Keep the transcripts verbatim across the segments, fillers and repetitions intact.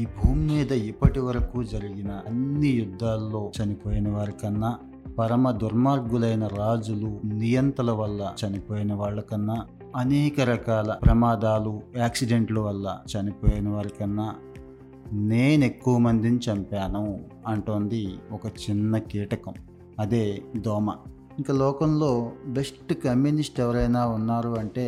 ఈ భూమి మీద ఇప్పటి వరకు జరిగిన అన్ని యుద్ధాల్లో చనిపోయిన వారి కన్నా, పరమ దుర్మార్గులైన రాజులు నియంతల వల్ల చనిపోయిన వాళ్ళ కన్నా, అనేక రకాల ప్రమాదాలు యాక్సిడెంట్ల వల్ల చనిపోయిన వారి కన్నా నేను ఎక్కువ మందిని చంపాను అంటోంది ఒక చిన్న కీటకం, అదే దోమ. ఇంకా లోకంలో బెస్ట్ కమ్యూనిస్ట్ ఎవరైనా ఉన్నారు అంటే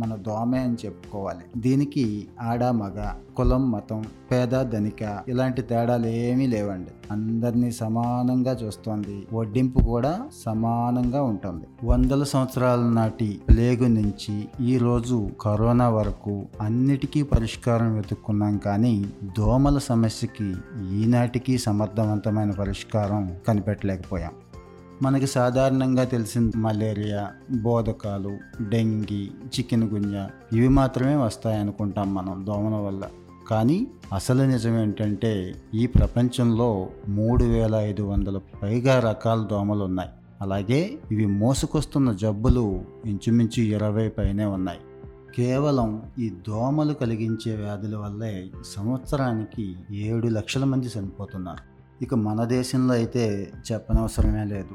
మన దోమే అని చెప్పుకోవాలి. దీనికి ఆడ మగ, కులం మతం, పేద ధనిక ఇలాంటి తేడాలు ఏమీ లేవండి. అందరినీ సమానంగా చూస్తోంది, వడ్డింపు కూడా సమానంగా ఉంటుంది. వందల సంవత్సరాల నాటి ప్లేగు నుంచి ఈ రోజు కరోనా వరకు అన్నిటికీ పరిష్కారం వెతుక్కున్నాం, కానీ దోమల సమస్యకి ఈనాటికి సమర్థవంతమైన పరిష్కారం కనిపెట్టలేకపోయాం. మనకి సాధారణంగా తెలిసిన మలేరియా, బోధకాలు, డెంగీ, చికెన్ గున్యా ఇవి మాత్రమే వస్తాయనుకుంటాం మనం దోమల వల్ల. కానీ అసలు నిజం ఏంటంటే ఈ ప్రపంచంలో మూడు వేల ఐదు వందల పైగా రకాల దోమలు ఉన్నాయి. అలాగే ఇవి మోసుకొస్తున్న జబ్బులు ఇంచుమించు ఇరవై పైనే ఉన్నాయి. కేవలం ఈ దోమలు కలిగించే వ్యాధుల వల్లే సంవత్సరానికి ఏడు లక్షల మంది చనిపోతున్నారు. ఇక మన దేశంలో అయితే చెప్పనవసరమే లేదు.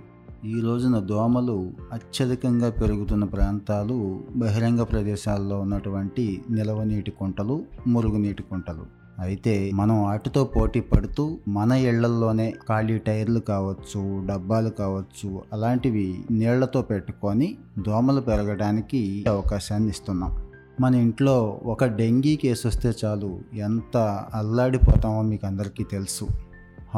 ఈ రోజున దోమలు అత్యధికంగా పెరుగుతున్న ప్రాంతాలు బహిరంగ ప్రదేశాల్లో ఉన్నటువంటి నిలవ నీటి కుంటలు, మురుగునీటి కుంటలు. అయితే మనం వాటితో పోటీ పడుతూ మన ఇళ్లల్లోనే ఖాళీ టైర్లు కావచ్చు, డబ్బాలు కావచ్చు, అలాంటివి నీళ్లతో పెట్టుకొని దోమలు పెరగడానికి అవకాశాన్ని ఇస్తున్నాం. మన ఇంట్లో ఒక డెంగీ కేసు వస్తే చాలు ఎంత అల్లాడిపోతామో మీకు అందరికీ తెలుసు.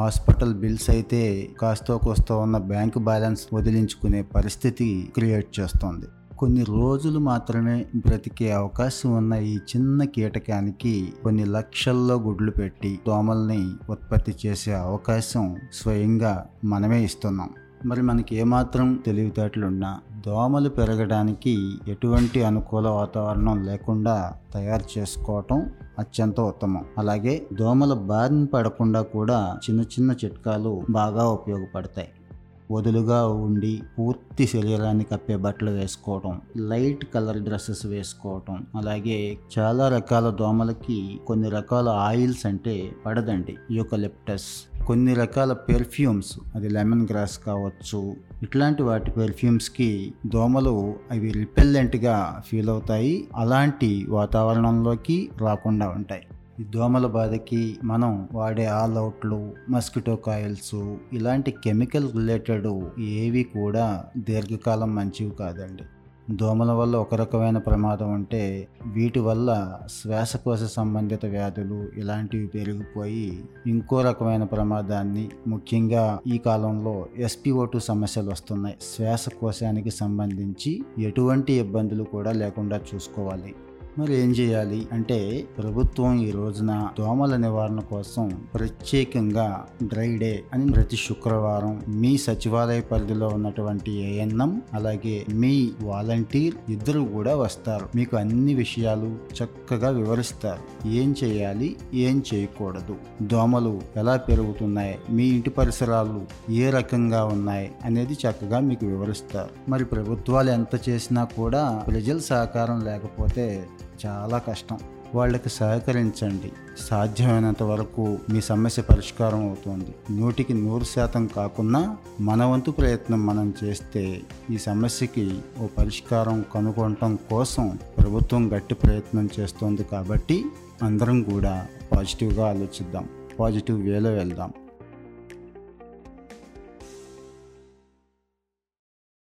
హాస్పిటల్ బిల్స్ అయితే కాస్తో కోస్తో ఉన్న బ్యాంకు బ్యాలెన్స్ వదిలించుకునే పరిస్థితి క్రియేట్ చేస్తోంది. కొన్ని రోజులు మాత్రమే బ్రతికే అవకాశం ఉన్న ఈ చిన్న కీటకానికి కొన్ని లక్షల్లో గుడ్లు పెట్టి దోమల్ని ఉత్పత్తి చేసే అవకాశం స్వయంగా మనమే ఇస్తున్నాం. మరి మనకి ఏమాత్రం తెలివితేటలున్నా దోమలు పెరగడానికి ఎటువంటి అనుకూల వాతావరణం లేకుండా తయారు చేసుకోవటం అత్యంత ఉత్తమం. అలాగే దోమల బారిన పడకుండా కూడా చిన్న చిన్న చిట్కాలు బాగా ఉపయోగపడతాయి. వదులుగా ఉండి పూర్తి శరీరాన్ని కప్పే బట్టలు వేసుకోవటం, లైట్ కలర్ డ్రెస్సెస్ వేసుకోవటం, అలాగే చాలా రకాల దోమలకి కొన్ని రకాల ఆయిల్స్ అంటే పడదండి. యూకలిప్టస్, కొన్ని రకాల పెర్ఫ్యూమ్స్, అది లెమన్ గ్రాస్ కావచ్చు, ఇట్లాంటి వాటి పెర్ఫ్యూమ్స్కి దోమలు అవి రిపెల్లెంట్గా ఫీల్ అవుతాయి, అలాంటి వాతావరణంలోకి రాకుండా ఉంటాయి. ఈ దోమల బాధకి మనం వాడే ఆల్అవుట్లు, మస్కిటో కాయిల్స్ ఇలాంటి కెమికల్ రిలేటెడ్ ఏవి కూడా దీర్ఘకాలం మంచివి కాదండి. దోమల వల్ల ఒక రకమైన ప్రమాదం ఉంటే వీటి వల్ల శ్వాసకోశ సంబంధిత వ్యాధులు ఇలాంటివి పెరిగిపోయి ఇంకో రకమైన ప్రమాదాన్ని, ముఖ్యంగా ఈ కాలంలో ఎస్ పీ ఓ టూ సమస్యలు వస్తున్నాయి. శ్వాసకోశానికి సంబంధించి ఎటువంటి ఇబ్బందులు కూడా లేకుండా చూసుకోవాలి. మరి ఏం చేయాలి అంటే ప్రభుత్వం ఈ రోజున దోమల నివారణ కోసం ప్రత్యేకంగా డ్రై డే అని ప్రతి శుక్రవారం మీ సచివాలయ పరిధిలో ఉన్నటువంటి ఏ ఎన్ ఎం అలాగే మీ వాలంటీర్ ఇద్దరు కూడా వస్తారు, మీకు అన్ని విషయాలు చక్కగా వివరిస్తారు. ఏం చేయాలి, ఏం చేయకూడదు, దోమలు ఎలా పెరుగుతున్నాయి, మీ ఇంటి పరిసరాలు ఏ రకంగా ఉన్నాయి అనేది చక్కగా మీకు వివరిస్తారు. మరి ప్రభుత్వాలు ఎంత చేసినా కూడా ప్రజల సహకారం లేకపోతే చాలా కష్టం. వాళ్ళకి సహకరించండి, సాధ్యమైనంత వరకు మీ సమస్య పరిష్కారం అవుతుంది. నూటికి నూరు శాతం కాకున్నా మన వంతు ప్రయత్నం మనం చేస్తే ఈ సమస్యకి ఓ పరిష్కారం కనుగొనటం కోసం ప్రభుత్వం గట్టి ప్రయత్నం చేస్తుంది. కాబట్టి అందరం కూడా పాజిటివ్గా ఆలోచిద్దాం, పాజిటివ్ వేలో వెళ్దాం.